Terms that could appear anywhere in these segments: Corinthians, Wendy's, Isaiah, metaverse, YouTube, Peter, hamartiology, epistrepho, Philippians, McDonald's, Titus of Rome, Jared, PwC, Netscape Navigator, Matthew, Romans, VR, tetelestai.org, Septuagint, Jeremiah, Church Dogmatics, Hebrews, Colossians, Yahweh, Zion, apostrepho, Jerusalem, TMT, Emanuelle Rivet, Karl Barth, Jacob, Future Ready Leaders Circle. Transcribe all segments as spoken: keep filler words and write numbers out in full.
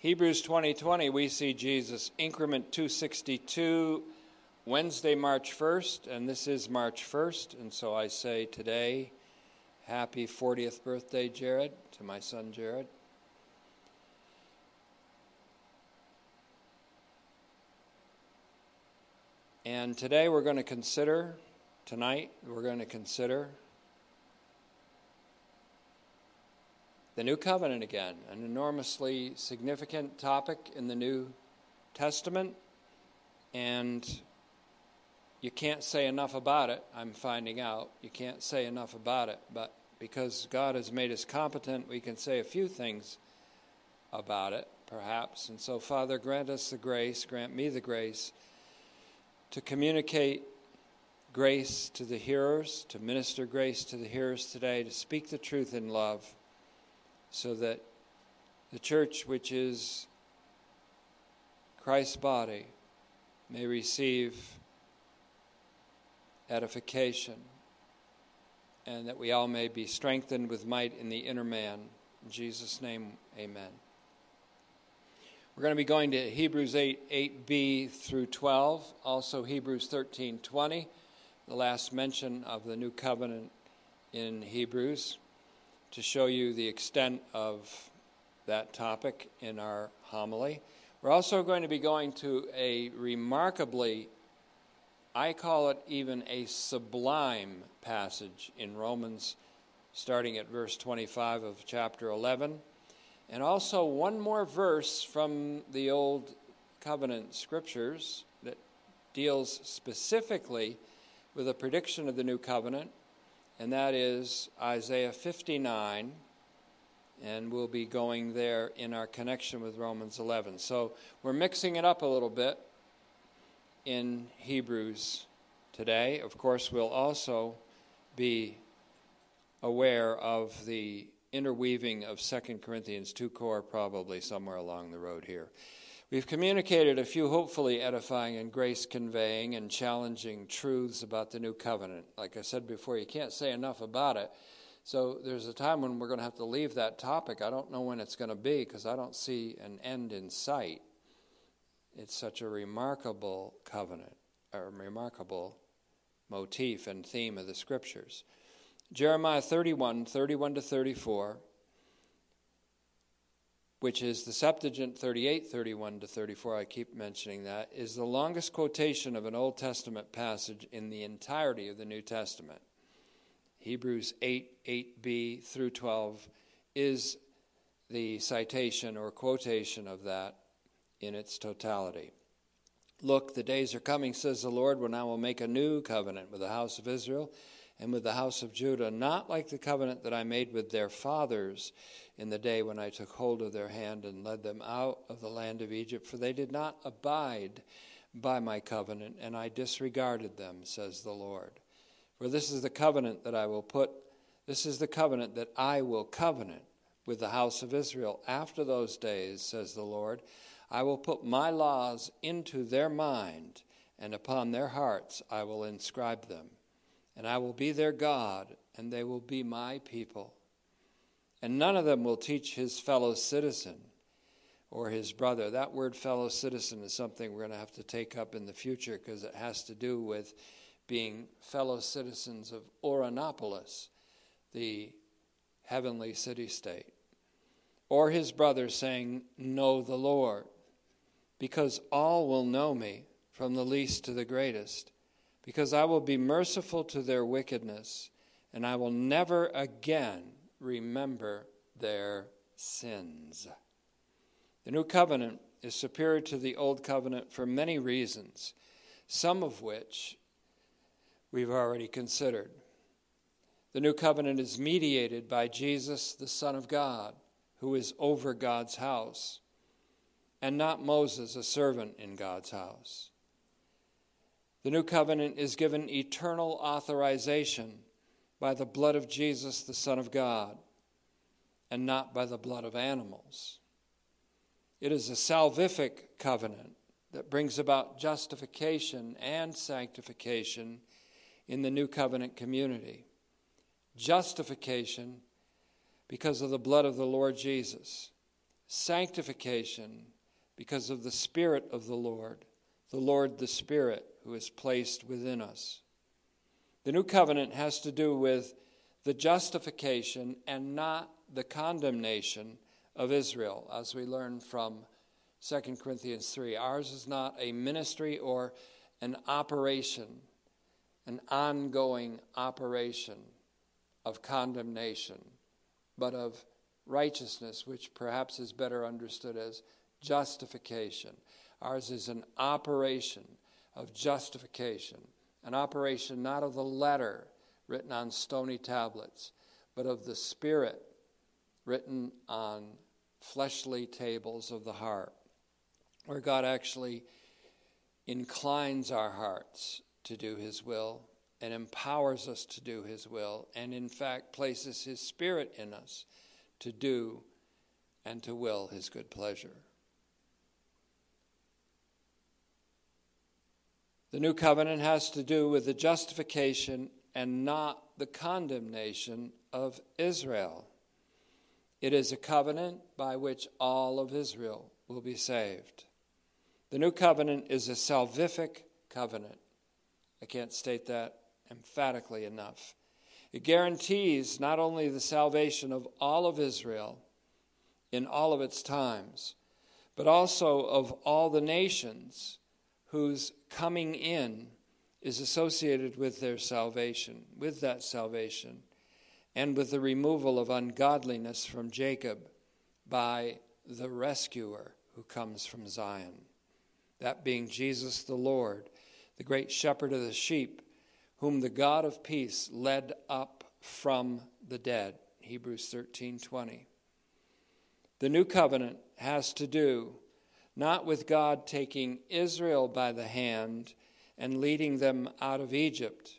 Hebrews twenty twenty, we see Jesus, increment two sixty-two, Wednesday, March first, and this is March first, and so I say today, happy fortieth birthday, Jared, to my son Jared. And today we're going to consider, tonight we're going to consider the New Covenant again, an enormously significant topic in the New Testament, and you can't say enough about it. I'm finding out you can't say enough about it, but because God has made us competent, we can say a few things about it, perhaps. And so, Father, grant us the grace, grant me the grace to communicate grace to the hearers, to minister grace to the hearers today, to speak the truth in love, so that the church, which is Christ's body, may receive edification, and that we all may be strengthened with might in the inner man. In Jesus' name, amen. We're going to be going to Hebrews eight, eight b through twelve, also Hebrews thirteen twenty, the last mention of the New Covenant in Hebrews, to show you the extent of that topic in our homily. We're also going to be going to a remarkably, I call it even a sublime passage in Romans, starting at verse twenty-five of chapter eleven, and also one more verse from the Old Covenant Scriptures that deals specifically with a prediction of the New Covenant, and that is Isaiah fifty-nine, and we'll be going there in our connection with Romans eleven. So we're mixing it up a little bit in Hebrews today. Of course, we'll also be aware of the interweaving of Second Corinthians two core, probably somewhere along the road here. We've communicated a few hopefully edifying and grace-conveying and challenging truths about the New Covenant. Like I said before, you can't say enough about it. So there's a time when we're going to have to leave that topic. I don't know when it's going to be, because I don't see an end in sight. It's such a remarkable covenant, a remarkable motif and theme of the Scriptures. Jeremiah thirty-one, thirty-one to thirty-four, which is the Septuagint thirty-eight, thirty-one to thirty-four, I keep mentioning that, is the longest quotation of an Old Testament passage in the entirety of the New Testament. Hebrews eight, eight b through twelve is the citation or quotation of that in its totality. Look, the days are coming, says the Lord, when I will make a new covenant with the house of Israel and with the house of Judah, not like the covenant that I made with their fathers in the day when I took hold of their hand and led them out of the land of Egypt, for they did not abide by my covenant, and I disregarded them, says the Lord. For this is the covenant that I will put, this is the covenant that I will covenant with the house of Israel after those days, says the Lord. I will put my laws into their mind, and upon their hearts I will inscribe them. And I will be their God, and they will be my people. And none of them will teach his fellow citizen or his brother. That word fellow citizen is something we're going to have to take up in the future, because it has to do with being fellow citizens of Oranopolis, the heavenly city-state. Or his brother saying, know the Lord, because all will know me, from the least to the greatest. Because I will be merciful to their wickedness, and I will never again remember their sins. The New Covenant is superior to the Old Covenant for many reasons, some of which we've already considered. The New Covenant is mediated by Jesus, the Son of God, who is over God's house, and not Moses, a servant in God's house. The New Covenant is given eternal authorization by the blood of Jesus, the Son of God, and not by the blood of animals. It is a salvific covenant that brings about justification and sanctification in the New Covenant community. Justification because of the blood of the Lord Jesus. sanctification because of the Spirit of the Lord, the Lord the Spirit who is placed within us. The new covenant has to do with the justification and not the condemnation of Israel, as we learn from Second Corinthians three. Ours is not a ministry or an operation, an ongoing operation of condemnation, but of righteousness, which perhaps is better understood as justification. Ours is an operation of justification, an operation not of the letter written on stony tablets, but of the Spirit written on fleshly tables of the heart, where God actually inclines our hearts to do his will and empowers us to do his will, and in fact places his Spirit in us to do and to will his good pleasure. The new covenant has to do with the justification and not the condemnation of Israel. It is a covenant by which all of Israel will be saved. The new covenant is a salvific covenant. I can't state that emphatically enough. It guarantees not only the salvation of all of Israel in all of its times, but also of all the nations whose coming in is associated with their salvation, with that salvation, and with the removal of ungodliness from Jacob by the rescuer who comes from Zion, that being Jesus the Lord, the great shepherd of the sheep, whom the God of peace led up from the dead, Hebrews thirteen twenty. The new covenant has to do not with God taking Israel by the hand and leading them out of Egypt,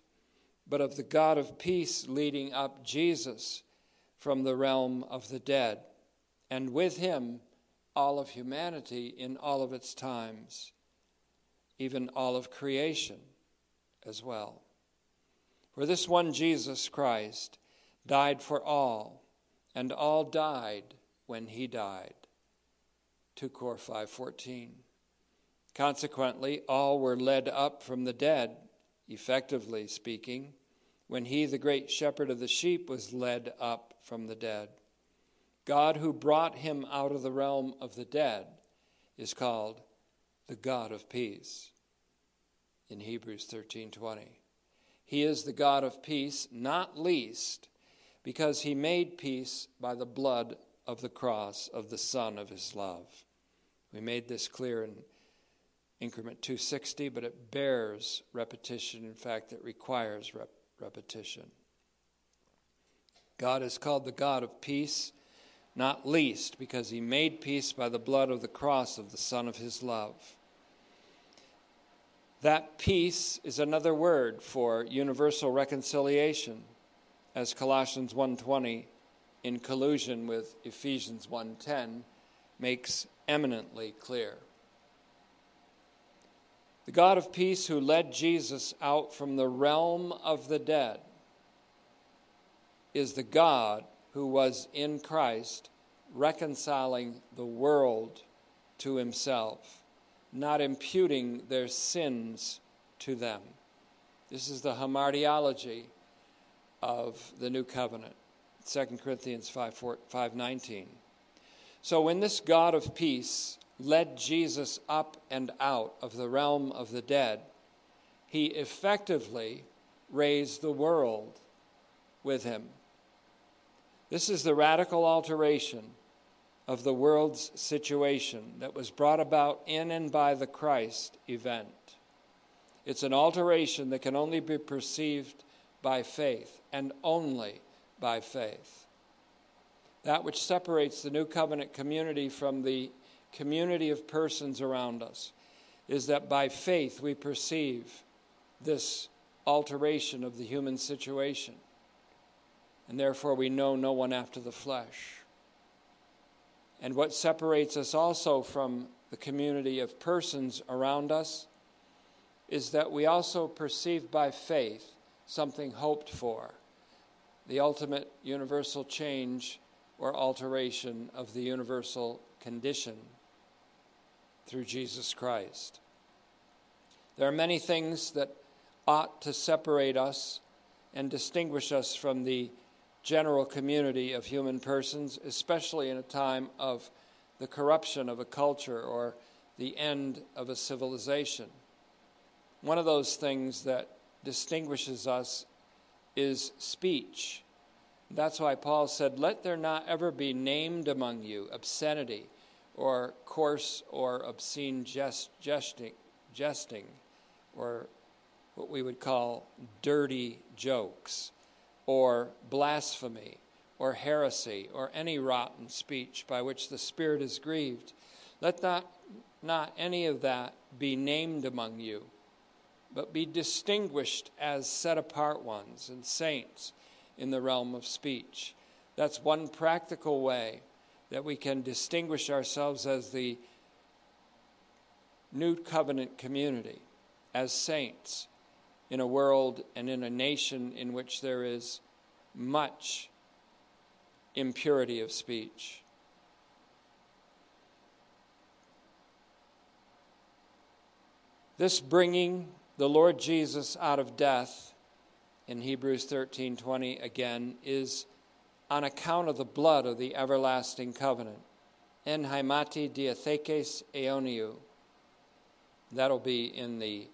but of the God of peace leading up Jesus from the realm of the dead, and with him all of humanity in all of its times, even all of creation as well. For this one Jesus Christ died for all, and all died when he died. Second Corinthians five fourteen. Consequently, all were led up from the dead, effectively speaking, when he, the great shepherd of the sheep, was led up from the dead. God who brought him out of the realm of the dead is called the God of peace in Hebrews thirteen twenty. He is the God of peace, not least because he made peace by the blood of the cross of the Son of his love. We made this clear in Increment two sixty, but it bears repetition. In fact, it requires rep- repetition. God is called the God of peace, not least because he made peace by the blood of the cross of the Son of his love. That peace is another word for universal reconciliation, as Colossians one twenty, in collusion with Ephesians one ten, makes eminently clear. The God of peace who led Jesus out from the realm of the dead is the God who was in Christ reconciling the world to himself, not imputing their sins to them. This is the hamartiology of the new covenant, Second Corinthians five nineteen. So when this God of peace led Jesus up and out of the realm of the dead, he effectively raised the world with him. This is the radical alteration of the world's situation that was brought about in and by the Christ event. It's an alteration that can only be perceived by faith, and only by faith. That which separates the new covenant community from the community of persons around us is that by faith we perceive this alteration of the human situation, and therefore we know no one after the flesh. And what separates us also from the community of persons around us is that we also perceive by faith something hoped for, the ultimate universal change or alteration of the universal condition through Jesus Christ. There are many things that ought to separate us and distinguish us from the general community of human persons, especially in a time of the corruption of a culture or the end of a civilization. One of those things that distinguishes us is speech. That's why Paul said, "Let there not ever be named among you obscenity or coarse or obscene jest, jesting, jesting, or what we would call dirty jokes, or blasphemy, or heresy, or any rotten speech by which the Spirit is grieved. Let not, not any of that be named among you, but be distinguished as set apart ones and saints in the realm of speech." That's one practical way that we can distinguish ourselves as the New Covenant community, as saints, in a world and in a nation in which there is much impurity of speech. This bringing the Lord Jesus out of death, in Hebrews thirteen twenty again, is on account of the blood of the everlasting covenant. En haimati diathekes eoniou. That'll be in the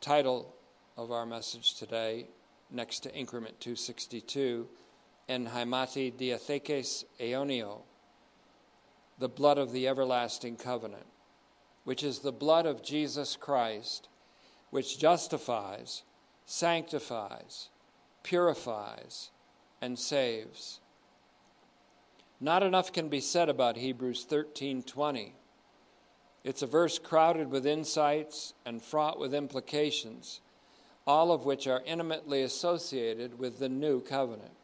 title of our message today, next to increment two sixty-two, En haimati diathekes eoniou, the blood of the everlasting covenant, which is the blood of Jesus Christ, which justifies, sanctifies, purifies, and saves. Not enough can be said about Hebrews thirteen twenty. It's a verse crowded with insights and fraught with implications, all of which are intimately associated with the new covenant.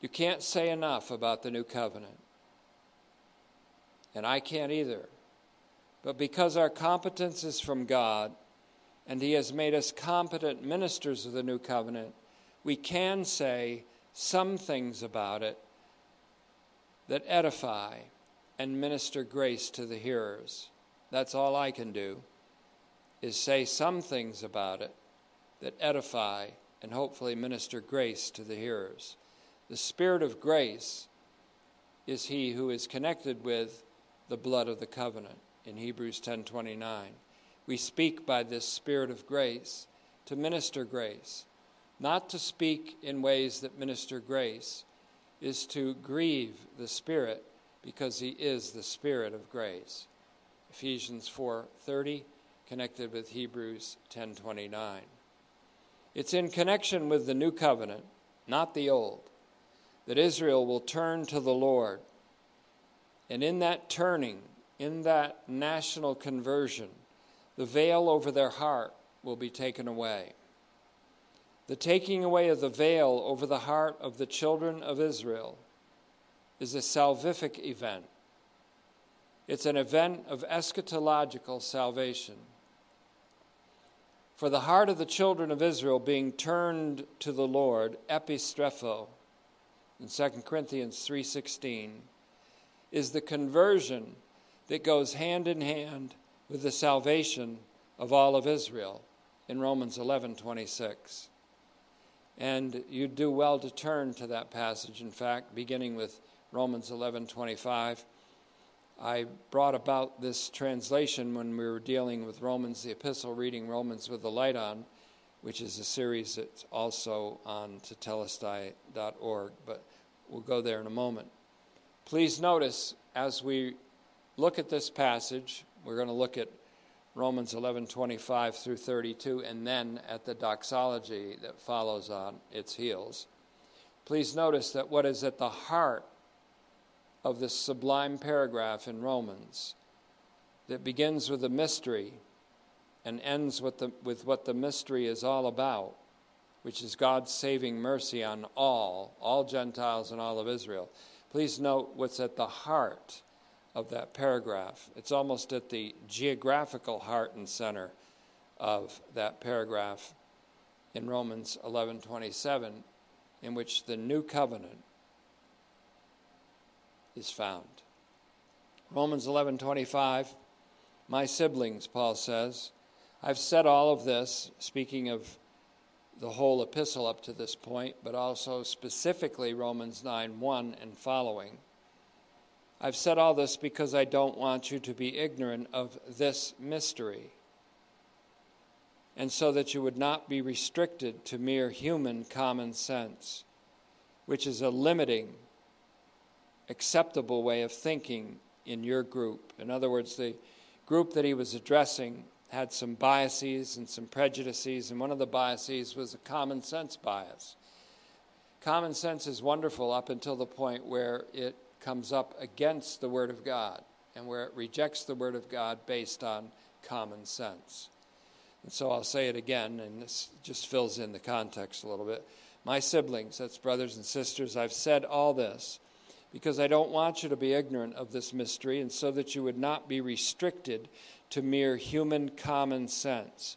You can't say enough about the new covenant, and I can't either. But because our competence is from God, and He has made us competent ministers of the new covenant, we can say some things about it that edify and minister grace to the hearers. That's all I can do, is say some things about it that edify and hopefully minister grace to the hearers. The Spirit of grace is He who is connected with the blood of the covenant in Hebrews ten twenty-nine. We speak by this Spirit of grace to minister grace. Not to speak in ways that minister grace is to grieve the Spirit, because He is the Spirit of grace. Ephesians four thirty, connected with Hebrews ten twenty-nine. It's in connection with the new covenant, not the old, that Israel will turn to the Lord. And in that turning, in that national conversion, the veil over their heart will be taken away. The taking away of the veil over the heart of the children of Israel is a salvific event. It's an event of eschatological salvation. For the heart of the children of Israel being turned to the Lord, epistrepho, in Second Corinthians three sixteen, is the conversion that goes hand in hand with the salvation of all of Israel, in Romans eleven twenty-six. And you do well to turn to that passage, in fact, beginning with Romans eleven twenty-five. I brought about this translation when we were dealing with Romans, the epistle, reading Romans with the light on, which is a series that's also on tetelestai dot org, but we'll go there in a moment. Please notice, as we look at this passage, we're going to look at Romans eleven twenty-five through thirty-two, and then at the doxology that follows on its heels. Please notice that what is at the heart of this sublime paragraph in Romans that begins with a mystery and ends with, the, with what the mystery is all about, which is God's saving mercy on all, all Gentiles and all of Israel. Please note what's at the heart of that paragraph. It's almost at the geographical heart and center of that paragraph in Romans eleven twenty-seven, in which the new covenant is found. Romans eleven twenty-five, my siblings, Paul says, I've said all of this, speaking of the whole epistle up to this point, but also specifically Romans nine one and following. I've said all this because I don't want you to be ignorant of this mystery, and so that you would not be restricted to mere human common sense, which is a limiting, acceptable way of thinking in your group. In other words, the group that he was addressing had some biases and some prejudices, and one of the biases was a common sense bias. Common sense is wonderful up until the point where it comes up against the Word of God and where it rejects the Word of God based on common sense. And so I'll say it again, and this just fills in the context a little bit. My siblings, that's brothers and sisters, I've said all this because I don't want you to be ignorant of this mystery, and so that you would not be restricted to mere human common sense,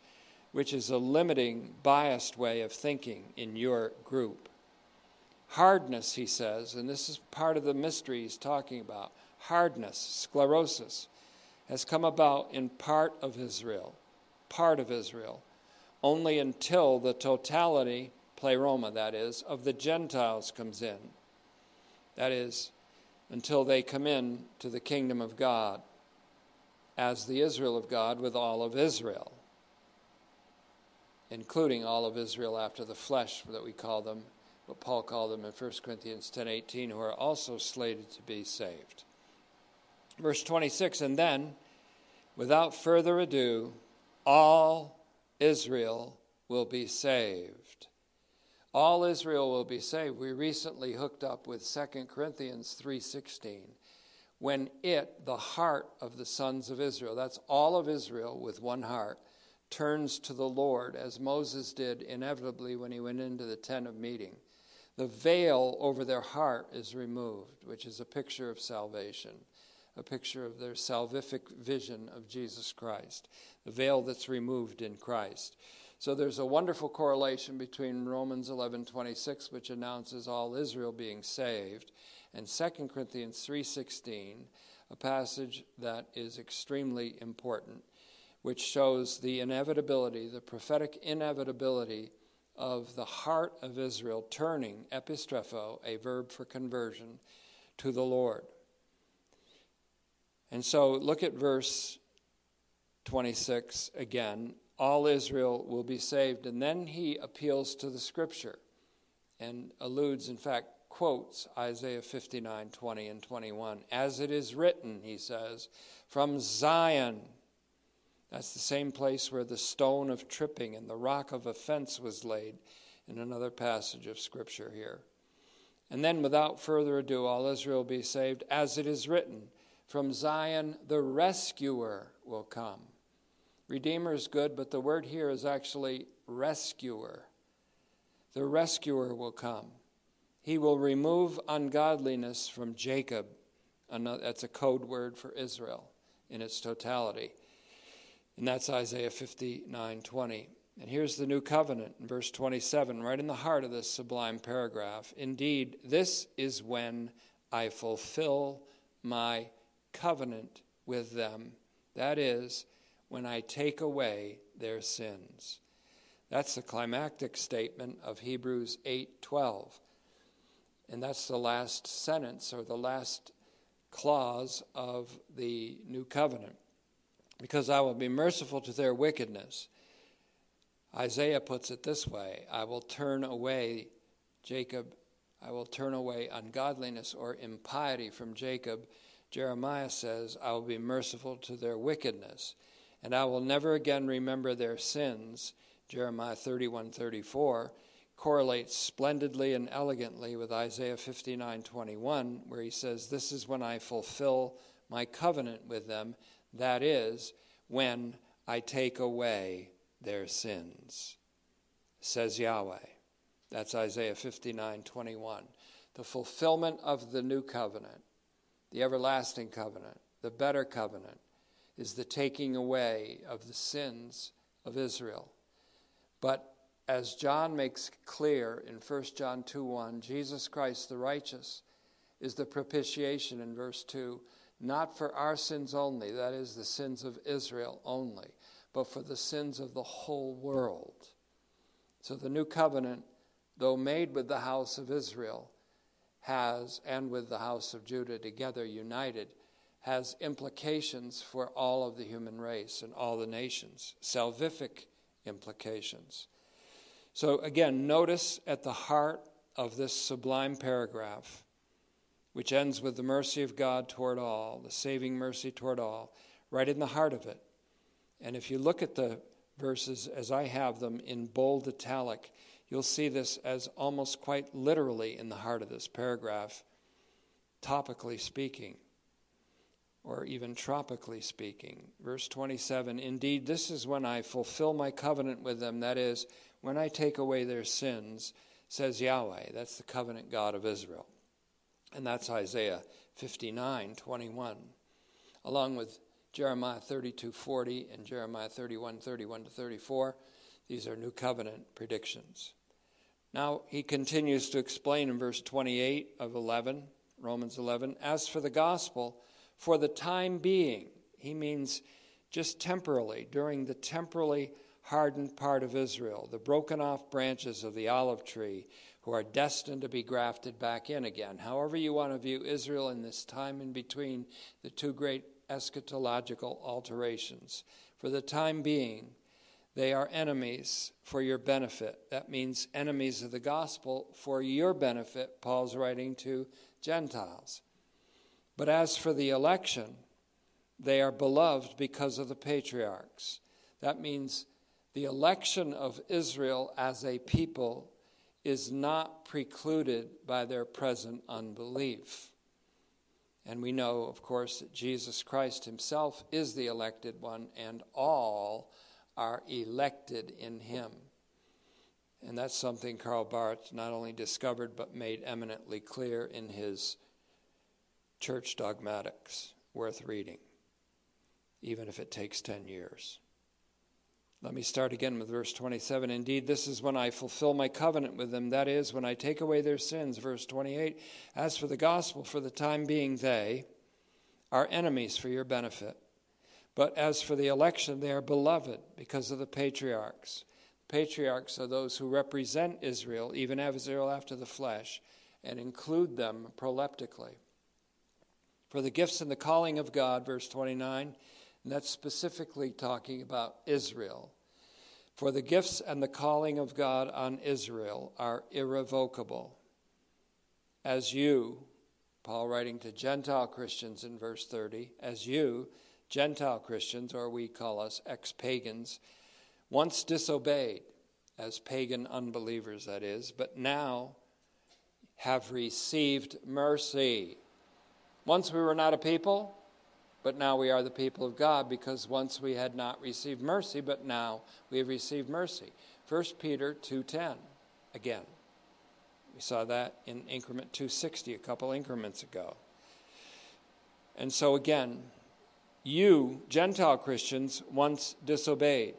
which is a limiting, biased way of thinking in your group. Hardness, he says, and this is part of the mystery he's talking about, hardness, sclerosis, has come about in part of Israel, part of Israel, only until the totality, pleroma that is, of the Gentiles comes in. That is, until they come in to the kingdom of God as the Israel of God with all of Israel, including all of Israel after the flesh that we call them, what Paul called them in First Corinthians ten eighteen, who are also slated to be saved. Verse twenty-six, and then, without further ado, all Israel will be saved. All Israel will be saved. We recently hooked up with Second Corinthians three sixteen, when it, the heart of the sons of Israel, that's all of Israel with one heart, turns to the Lord, as Moses did inevitably when he went into the tent of meeting. The veil over their heart is removed, which is a picture of salvation, a picture of their salvific vision of Jesus Christ, the veil that's removed in Christ. So there's a wonderful correlation between Romans eleven twenty-six, which announces all Israel being saved, and Second Corinthians three sixteen, a passage that is extremely important, which shows the inevitability, the prophetic inevitability of the heart of Israel turning, epistrepho, a verb for conversion, to the Lord. And so look at verse twenty-six again. All Israel will be saved. And then he appeals to the scripture and alludes, in fact, quotes Isaiah fifty-nine twenty and twenty-one. As it is written, he says, from Zion. That's the same place where the stone of tripping and the rock of offense was laid in another passage of scripture here. And then without further ado, all Israel will be saved. As it is written, from Zion the rescuer will come. Redeemer is good, but the word here is actually rescuer. The rescuer will come. He will remove ungodliness from Jacob. That's a code word for Israel in its totality. And that's Isaiah fifty-nine twenty. And here's the new covenant in verse twenty-seven, right in the heart of this sublime paragraph. Indeed, this is when I fulfill my covenant with them. That is, when I take away their sins. That's the climactic statement of Hebrews eight twelve. And that's the last sentence or the last clause of the new covenant. Because I will be merciful to their wickedness. Isaiah puts it this way, I will turn away Jacob, I will turn away ungodliness or impiety from Jacob. Jeremiah says, I will be merciful to their wickedness. And I will never again remember their sins, Jeremiah thirty-one thirty-four, correlates splendidly and elegantly with Isaiah fifty-nine twenty-one, where he says, this is when I fulfill my covenant with them. That is, when I take away their sins, says Yahweh. That's Isaiah fifty-nine twenty-one. The fulfillment of the new covenant, the everlasting covenant, the better covenant, is the taking away of the sins of Israel. But as John makes clear in First John two one, Jesus Christ the righteous is the propitiation in verse two, not for our sins only, that is the sins of Israel only, but for the sins of the whole world. So the new covenant, though made with the house of Israel, has, and with the house of Judah together united, has implications for all of the human race and all the nations, salvific implications. So again, notice at the heart of this sublime paragraph, which ends with the mercy of God toward all, the saving mercy toward all, right in the heart of it. And if you look at the verses as I have them in bold italic, you'll see this as almost quite literally in the heart of this paragraph, topically speaking, or even tropically speaking. Verse twenty-seven, indeed, this is when I fulfill my covenant with them, that is, when I take away their sins, says Yahweh. That's the covenant God of Israel. And that's Isaiah fifty-nine twenty-one, along with Jeremiah thirty-two forty and Jeremiah thirty-one thirty-one to thirty-four. These are new covenant predictions. Now, he continues to explain in verse twenty-eight of eleven, Romans eleven, as for the gospel, for the time being, he means just temporally, during the temporally hardened part of Israel, the broken off branches of the olive tree who are destined to be grafted back in again. However you want to view Israel in this time in between the two great eschatological alterations, for the time being, they are enemies for your benefit. That means enemies of the gospel for your benefit, Paul's writing to Gentiles. But as for the election, they are beloved because of the patriarchs. That means the election of Israel as a people is not precluded by their present unbelief. And we know, of course, that Jesus Christ himself is the elected one, and all are elected in him. And that's something Karl Barth not only discovered but made eminently clear in his Church Dogmatics, worth reading, even if it takes ten years. Let me start again with verse twenty-seven. Indeed, this is when I fulfill my covenant with them, that is, when I take away their sins. Verse twenty-eight, as for the gospel, for the time being they are enemies for your benefit. But as for the election, they are beloved because of the patriarchs. Patriarchs are those who represent Israel, even Israel after the flesh, and include them proleptically. For the gifts and the calling of God, verse twenty-nine, and that's specifically talking about Israel. For the gifts and the calling of God on Israel are irrevocable. As you, Paul writing to Gentile Christians in verse thirty, as you, Gentile Christians, or we call us ex-pagans, once disobeyed, as pagan unbelievers that is, but now have received mercy. Once we were not a people, but now we are the people of God, because once we had not received mercy, but now we have received mercy. First Peter two ten, again. We saw that in increment two sixty, a couple increments ago. And so again, you, Gentile Christians, once disobeyed,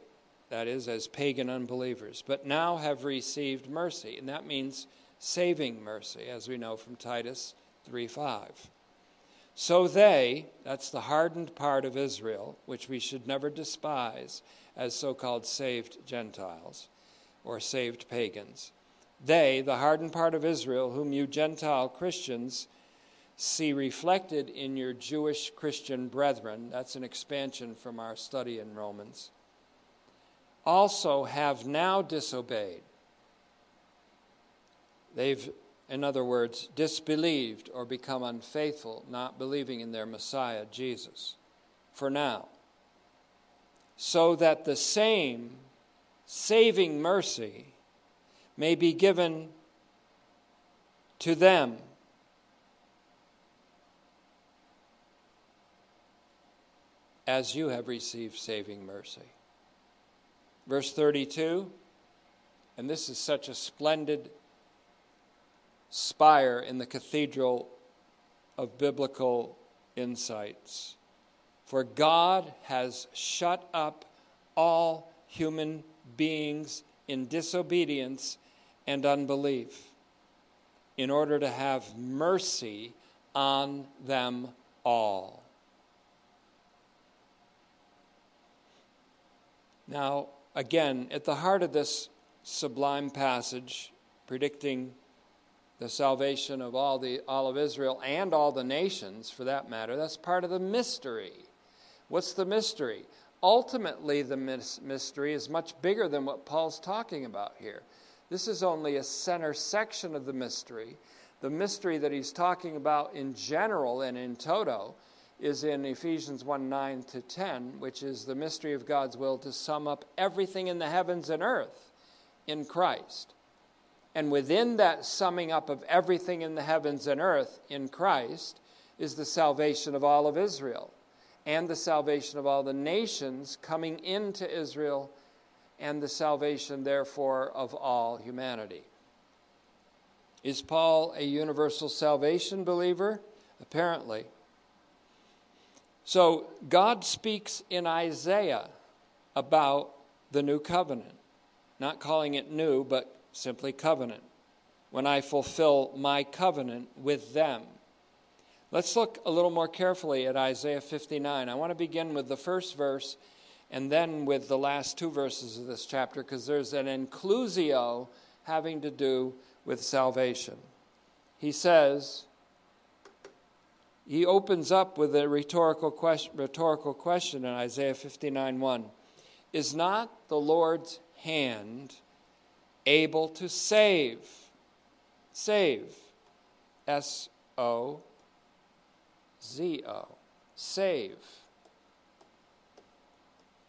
that is, as pagan unbelievers, but now have received mercy, and that means saving mercy, as we know from Titus three five. So they, that's the hardened part of Israel, which we should never despise as so-called saved Gentiles or saved pagans, they, the hardened part of Israel, whom you Gentile Christians see reflected in your Jewish Christian brethren, that's an expansion from our study in Romans, also have now disobeyed. They've, in other words, disbelieved or become unfaithful, not believing in their Messiah, Jesus, for now. So that the same saving mercy may be given to them. As you have received saving mercy. Verse thirty-two, and this is such a splendid spire in the cathedral of biblical insights. For God has shut up all human beings in disobedience and unbelief in order to have mercy on them all. Now, again, at the heart of this sublime passage, predicting the salvation of all the all of Israel and all the nations, for that matter, that's part of the mystery. What's the mystery? Ultimately, the mystery is much bigger than what Paul's talking about here. This is only a center section of the mystery. The mystery that he's talking about in general and in toto is in Ephesians one nine to ten, which is the mystery of God's will to sum up everything in the heavens and earth in Christ. And within that summing up of everything in the heavens and earth in Christ is the salvation of all of Israel and the salvation of all the nations coming into Israel and the salvation, therefore, of all humanity. Is Paul a universal salvation believer? Apparently. So God speaks in Isaiah about the new covenant, not calling it new, but simply covenant, when I fulfill my covenant with them. Let's look a little more carefully at Isaiah fifty-nine. I want to begin with the first verse and then with the last two verses of this chapter, because there's an inclusio having to do with salvation. He says, he opens up with a rhetorical question, rhetorical question in Isaiah fifty-nine one. Is not the Lord's hand able to save? Save. S O Z O. Save.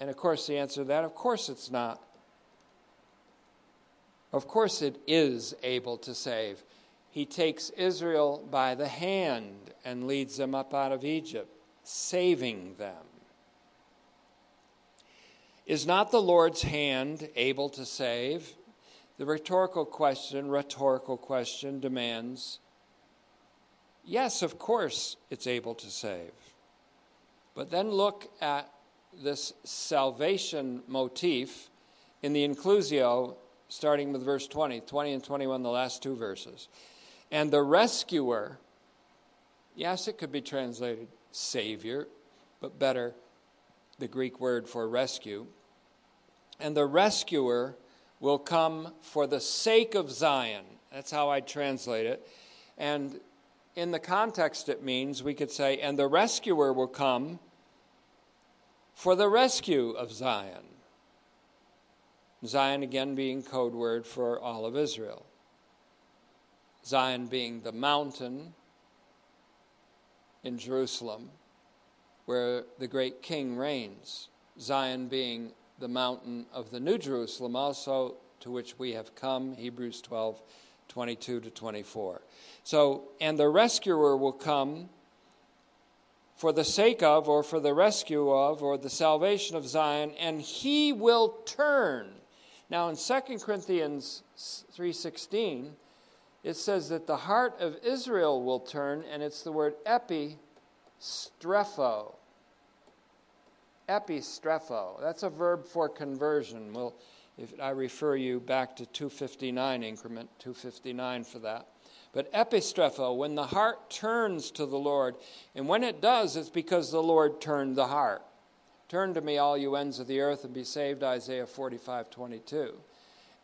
And of course the answer to that, of course it's not. Of course it is able to save. He takes Israel by the hand and leads them up out of Egypt, saving them. Is not the Lord's hand able to save? The rhetorical question, rhetorical question demands, yes, of course it's able to save. But then look at this salvation motif in the inclusio, starting with verse twenty, twenty and twenty-one, the last two verses. And the rescuer, yes, it could be translated savior, but better, the Greek word for rescue. And the rescuer will come for the sake of Zion. That's how I translate it. And in the context it means, we could say, and the rescuer will come for the rescue of Zion. Zion again being code word for all of Israel. Zion being the mountain in Jerusalem where the great king reigns. Zion being the mountain of the New Jerusalem also, to which we have come, Hebrews twelve, twenty-two to twenty-four. So, and the rescuer will come for the sake of, or for the rescue of, or the salvation of Zion, and he will turn. Now in Second Corinthians three sixteen, it says that the heart of Israel will turn, and it's the word epistrepho. Epistrepho. That's a verb for conversion. Well, if I refer you back to two fifty-nine increment, two fifty-nine for that. But epistrepho, when the heart turns to the Lord, and when it does, it's because the Lord turned the heart. Turn to me, all you ends of the earth, and be saved, Isaiah forty-five twenty-two.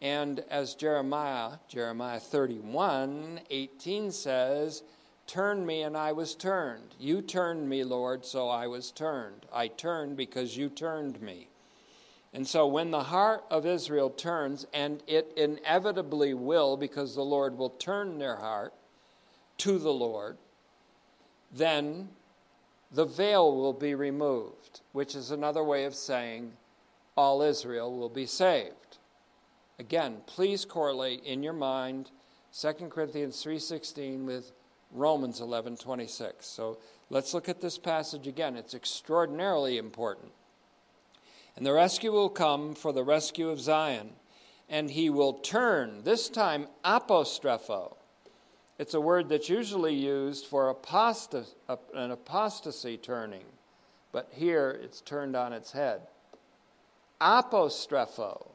And as Jeremiah, Jeremiah thirty-one eighteen says, turn me and I was turned. You turned me, Lord, so I was turned. I turned because you turned me. And so when the heart of Israel turns, and it inevitably will, because the Lord will turn their heart to the Lord, then the veil will be removed, which is another way of saying all Israel will be saved. Again, please correlate in your mind Second Corinthians three sixteen with Romans eleven twenty-six. So let's look at this passage again. It's extraordinarily important. And the rescue will come for the rescue of Zion, and he will turn, this time apostrepho. It's a word that's usually used for apostas- an apostasy turning, but here it's turned on its head. Apostrepho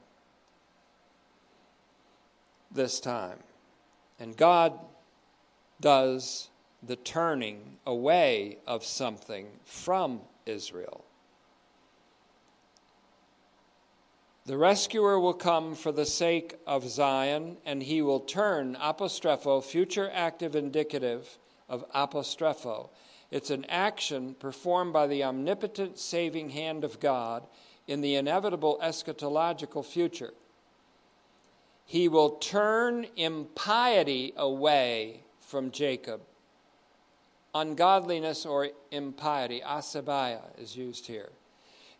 this time. And God does the turning away of something from Israel. The rescuer will come for the sake of Zion, and he will turn, apostrepho, future active indicative of apostrepho. It's an action performed by the omnipotent saving hand of God in the inevitable eschatological future. He will turn impiety away from Jacob. Ungodliness or impiety, asabaya, is used here.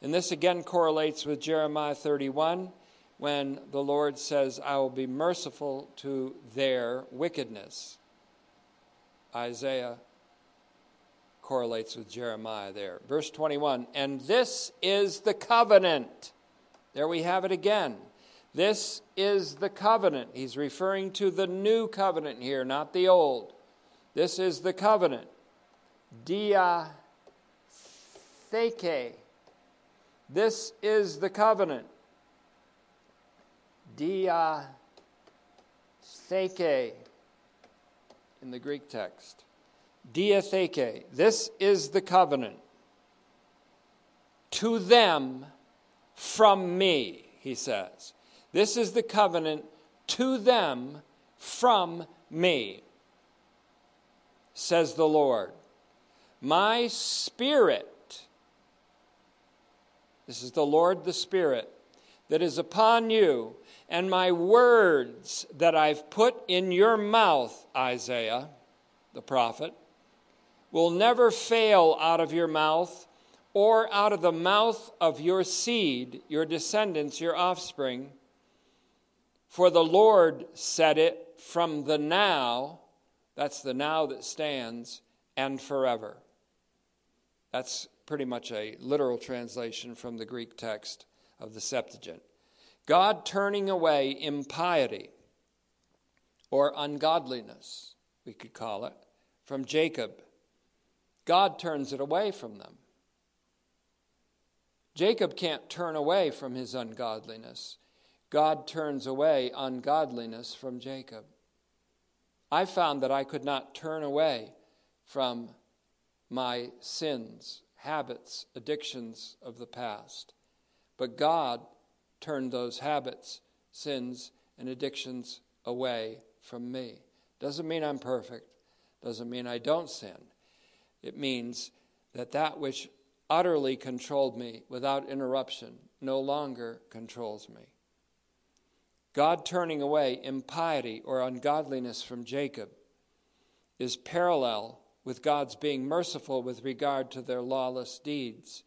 And this again correlates with Jeremiah thirty-one, when the Lord says, I will be merciful to their wickedness. Isaiah correlates with Jeremiah there. Verse twenty-one, and this is the covenant. There we have it again. This is the covenant. He's referring to the new covenant here, not the old. This is the covenant. Dia theke. This is the covenant. Dia theke in the Greek text. Dia theke. This is the covenant. To them from me, he says. This is the covenant to them from me, says the Lord. My spirit, this is the Lord the Spirit, that is upon you, and my words that I've put in your mouth, Isaiah, the prophet, will never fail out of your mouth or out of the mouth of your seed, your descendants, your offspring. For the Lord said it from the now, that's the now that stands, and forever. That's pretty much a literal translation from the Greek text of the Septuagint. God turning away impiety, or ungodliness, we could call it, from Jacob. God turns it away from them. Jacob can't turn away from his ungodliness. God turns away ungodliness from Jacob. I found that I could not turn away from my sins, habits, addictions of the past. But God turned those habits, sins, and addictions away from me. Doesn't mean I'm perfect. Doesn't mean I don't sin. It means that that which utterly controlled me without interruption no longer controls me. God turning away impiety or ungodliness from Jacob is parallel with God's being merciful with regard to their lawless deeds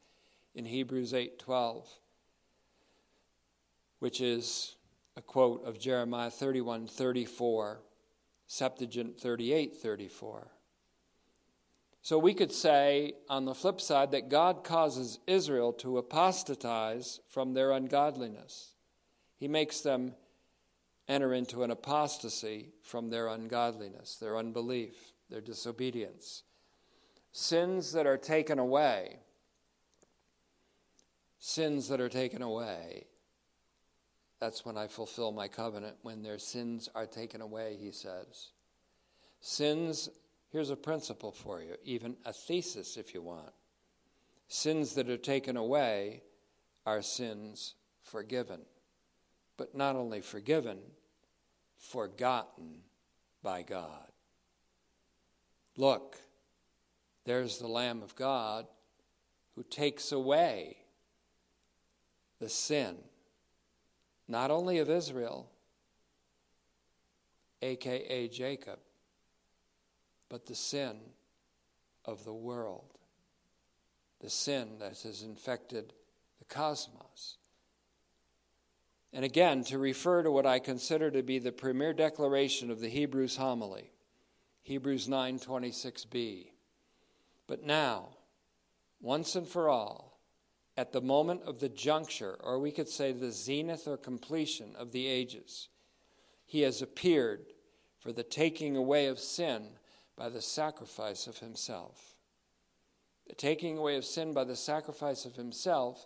in Hebrews eight twelve, which is a quote of Jeremiah thirty-one thirty-four, Septuagint thirty-eight thirty-four. So we could say on the flip side that God causes Israel to apostatize from their ungodliness. He makes them enter into an apostasy from their ungodliness, their unbelief, their disobedience. Sins that are taken away, sins that are taken away, that's when I fulfill my covenant, when their sins are taken away, he says. Sins, here's a principle for you, even a thesis if you want. Sins that are taken away are sins forgiven, but not only forgiven, forgotten by God. Look, there's the Lamb of God who takes away the sin, not only of Israel, a k a. Jacob, but the sin of the world, the sin that has infected the cosmos. And again, to refer to what I consider to be the premier declaration of the Hebrews homily, Hebrews nine twenty-six b. But now, once and for all, at the moment of the juncture, or we could say the zenith or completion of the ages, he has appeared for the taking away of sin by the sacrifice of himself. The taking away of sin by the sacrifice of himself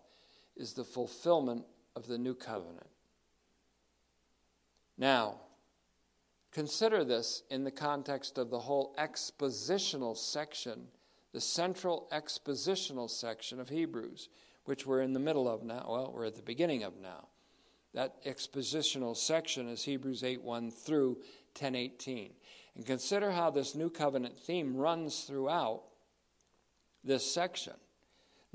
is the fulfillment of the new covenant. Now, Consider this in the context of the whole expositional section, the central expositional section of Hebrews, which we're in the middle of now. Well, we're at the beginning of now. That expositional section is Hebrews eight one through ten eighteen. And consider how this new covenant theme runs throughout this section.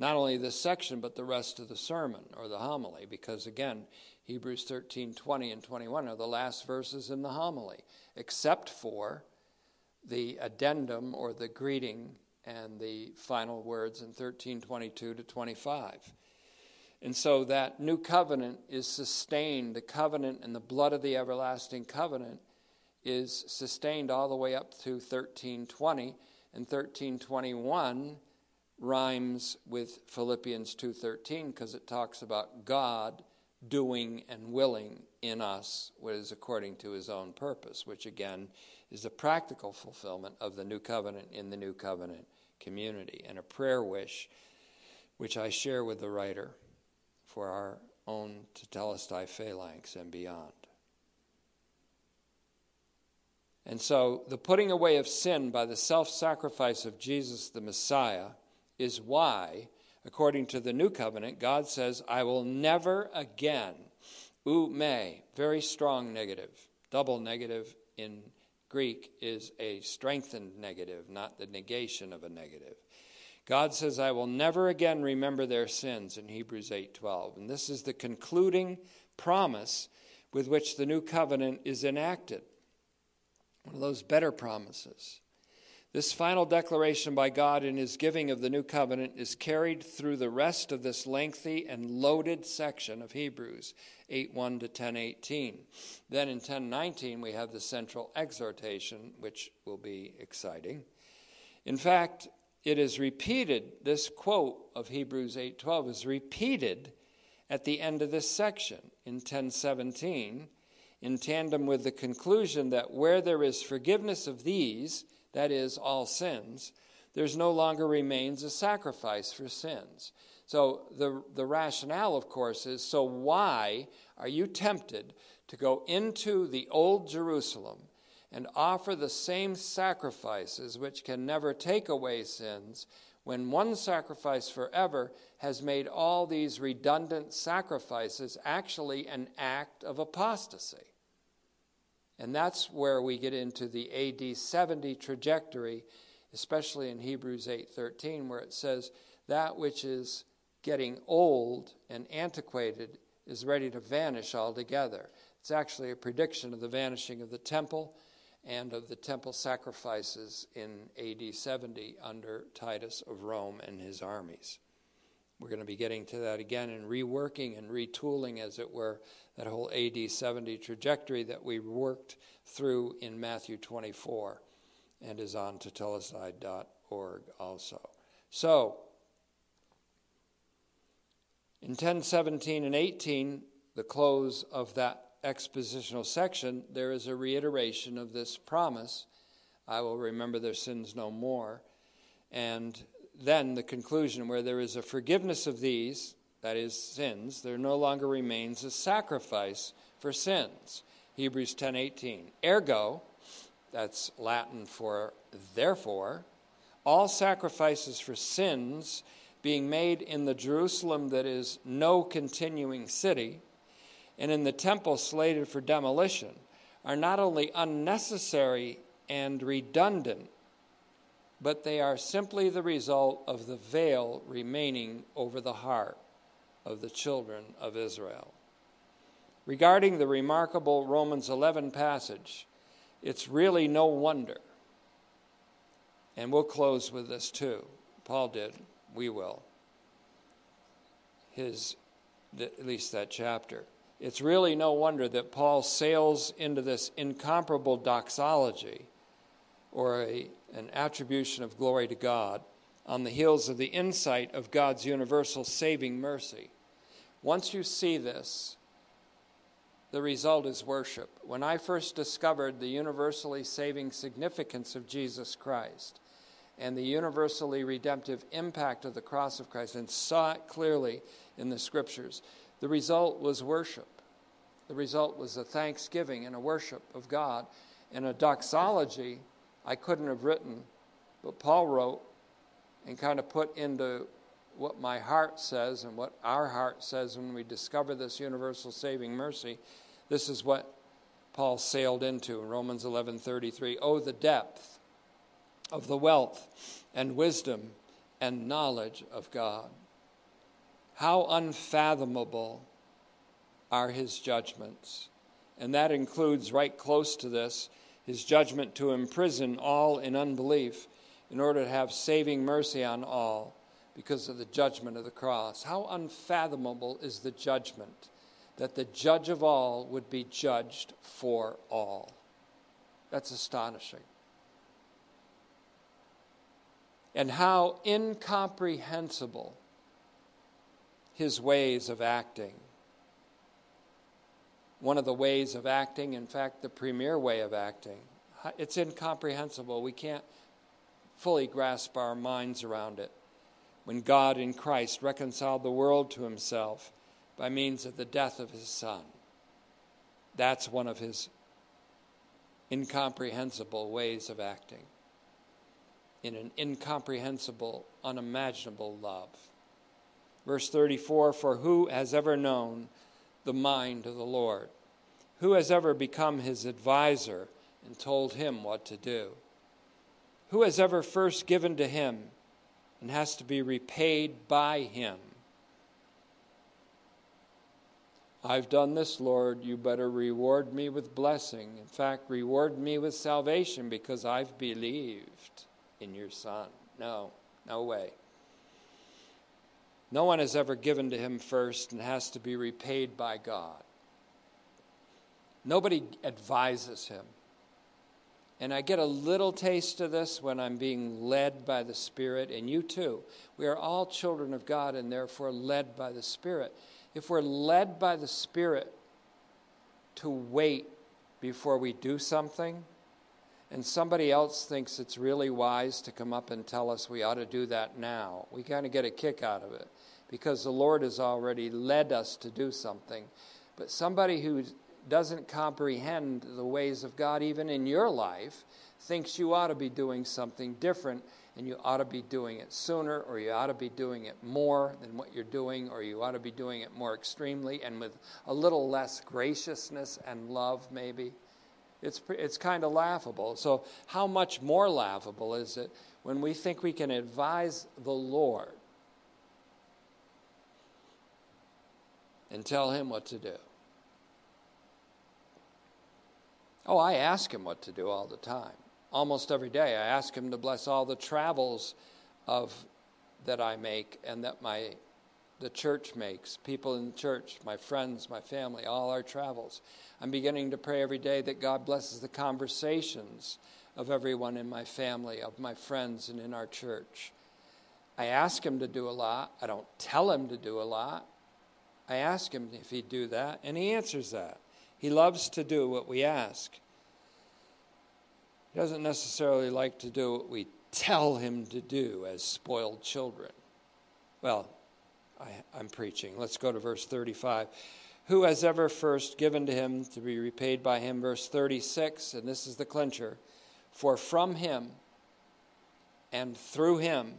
Not only this section, but the rest of the sermon or the homily, because again, Hebrews thirteen, twenty, and twenty-one are the last verses in the homily, except for the addendum or the greeting and the final words in thirteen twenty-two to twenty-five. And so that new covenant is sustained. The covenant and the blood of the everlasting covenant is sustained all the way up to thirteen twenty, and thirteen twenty-one rhymes with Philippians two thirteen because it talks about God doing and willing in us what is according to his own purpose, which again is the practical fulfillment of the new covenant in the new covenant community, and a prayer wish which I share with the writer for our own Tetelestai phalanx and beyond. And so the putting away of sin by the self-sacrifice of Jesus the Messiah is why, according to the new covenant, God says, I will never again, ou may, very strong negative, double negative in Greek is a strengthened negative, not the negation of a negative. God says, I will never again remember their sins in Hebrews eight twelve. And this is the concluding promise with which the new covenant is enacted. One of those better promises. This final declaration by God in his giving of the new covenant is carried through the rest of this lengthy and loaded section of Hebrews eight one to ten eighteen. Then in ten nineteen we have the central exhortation, which will be exciting. In fact, it is repeated, this quote of Hebrews eight twelve is repeated at the end of this section in ten seventeen, in tandem with the conclusion that where there is forgiveness of these, that is, all sins, there's no longer remains a sacrifice for sins. So the, the rationale, of course, is, so why are you tempted to go into the old Jerusalem and offer the same sacrifices which can never take away sins when one sacrifice forever has made all these redundant sacrifices actually an act of apostasy? And that's where we get into the A D seventy trajectory, especially in Hebrews eight thirteen, where it says that which is getting old and antiquated is ready to vanish altogether. It's actually a prediction of the vanishing of the temple and of the temple sacrifices in A D seventy under Titus of Rome and his armies. We're going to be getting to that again and reworking and retooling, as it were, that whole A D seventy trajectory that we worked through in Matthew twenty-four and is on tetelestai dot org also. So, in ten seventeen and eighteen, the close of that expositional section, there is a reiteration of this promise, I will remember their sins no more, and then the conclusion, where there is a forgiveness of these, that is sins, there no longer remains a sacrifice for sins. Hebrews ten eighteen. Ergo, that's Latin for therefore, all sacrifices for sins being made in the Jerusalem that is no continuing city and in the temple slated for demolition are not only unnecessary and redundant, but they are simply the result of the veil remaining over the heart of the children of Israel. Regarding the remarkable Romans eleven passage, it's really no wonder, and we'll close with this too. Paul did, we will, his, at least that chapter. It's really no wonder that Paul sails into this incomparable doxology, or a, an attribution of glory to God, on the heels of the insight of God's universal saving mercy. Once you see this, the result is worship. When I first discovered the universally saving significance of Jesus Christ and the universally redemptive impact of the cross of Christ and saw it clearly in the scriptures, the result was worship. The result was a thanksgiving and a worship of God. and a doxology I couldn't have written, but Paul wrote and kind of put into what my heart says and what our heart says when we discover this universal saving mercy. This is what Paul sailed into in Romans eleven thirty-three. Oh, the depth of the wealth and wisdom and knowledge of God. How unfathomable are his judgments. And that includes, right close to this, his judgment to imprison all in unbelief in order to have saving mercy on all because of the judgment of the cross. How unfathomable is the judgment that the judge of all would be judged for all. That's astonishing. And how incomprehensible his ways of acting. One of the ways of acting, in fact, the premier way of acting. It's incomprehensible. We can't fully grasp our minds around it. When God in Christ reconciled the world to himself by means of the death of his Son. That's one of his incomprehensible ways of acting. In an incomprehensible, unimaginable love. Verse thirty-four, for who has ever known the mind of the Lord? Who has ever become his advisor and told him what to do? Who has ever first given to him and has to be repaid by him? I've done this, Lord, you better reward me with blessing. In fact, reward me with salvation because I've believed in your Son. No, no way. No one has ever given to him first and has to be repaid by God. Nobody advises him. And I get a little taste of this when I'm being led by the Spirit, and you too. We are all children of God and therefore led by the Spirit. If we're led by the Spirit to wait before we do something, and somebody else thinks it's really wise to come up and tell us we ought to do that now. We kind of get a kick out of it because the Lord has already led us to do something. But somebody who doesn't comprehend the ways of God even in your life thinks you ought to be doing something different, and you ought to be doing it sooner, or you ought to be doing it more than what you're doing, or you ought to be doing it more extremely and with a little less graciousness and love maybe. It's it's kind of laughable. So how much more laughable is it when we think we can advise the Lord and tell him what to do? Oh, I ask him what to do all the time. Almost every day I ask him to bless all the travels of that I make and that my the church makes, people in the church, my friends, my family, all our travels. I'm beginning to pray every day that God blesses the conversations of everyone in my family, of my friends, and in our church. I ask him to do a lot. I don't tell him to do a lot. I ask him if he'd do that, and he answers that. He loves to do what we ask. He doesn't necessarily like to do what we tell him to do as spoiled children. Well, I, I'm preaching. Let's go to verse thirty-five. Who has ever first given to him to be repaid by him? Verse thirty-six, and this is the clincher. For from him and through him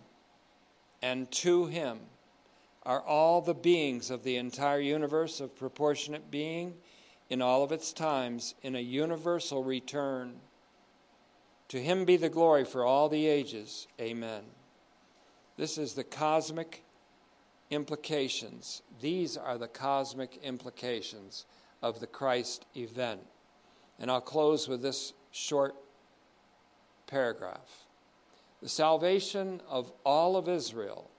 and to him are all the beings of the entire universe of proportionate being in all of its times in a universal return. To him be the glory for all the ages. Amen. This is the cosmic implications. These are the cosmic implications of the Christ event. And I'll close with this short paragraph. The salvation of all of Israel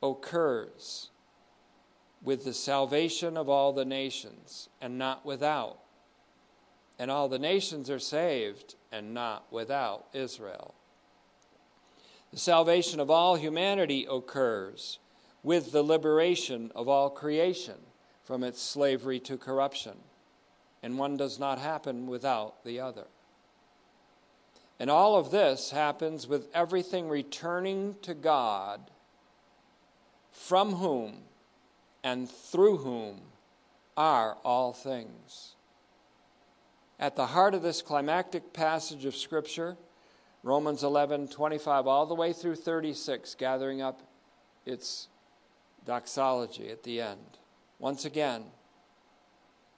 occurs with the salvation of all the nations and not without. And all the nations are saved and not without Israel. The salvation of all humanity occurs with the liberation of all creation from its slavery to corruption. And one does not happen without the other. And all of this happens with everything returning to God, from whom and through whom are all things. At the heart of this climactic passage of Scripture, Romans eleven twenty-five all the way through thirty-six, gathering up its doxology at the end. Once again,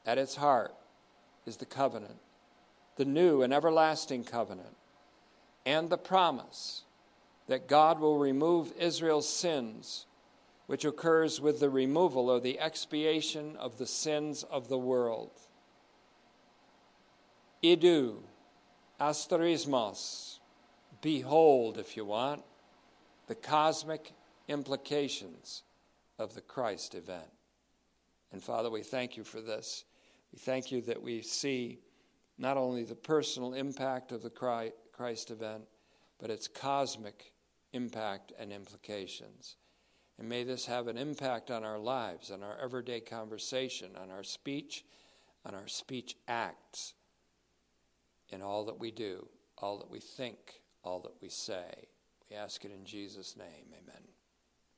at its heart is the covenant, the new and everlasting covenant, and the promise that God will remove Israel's sins, which occurs with the removal or the expiation of the sins of the world. Idu, asterismos, behold, if you want, the cosmic implications of the Christ event. And Father, we thank you for this. We thank you that we see not only the personal impact of the Christ event, but its cosmic impact and implications. And may this have an impact on our lives, on our everyday conversation, on our speech, on our speech acts, in all that we do, all that we think, all that we say. We ask it in Jesus' name. Amen.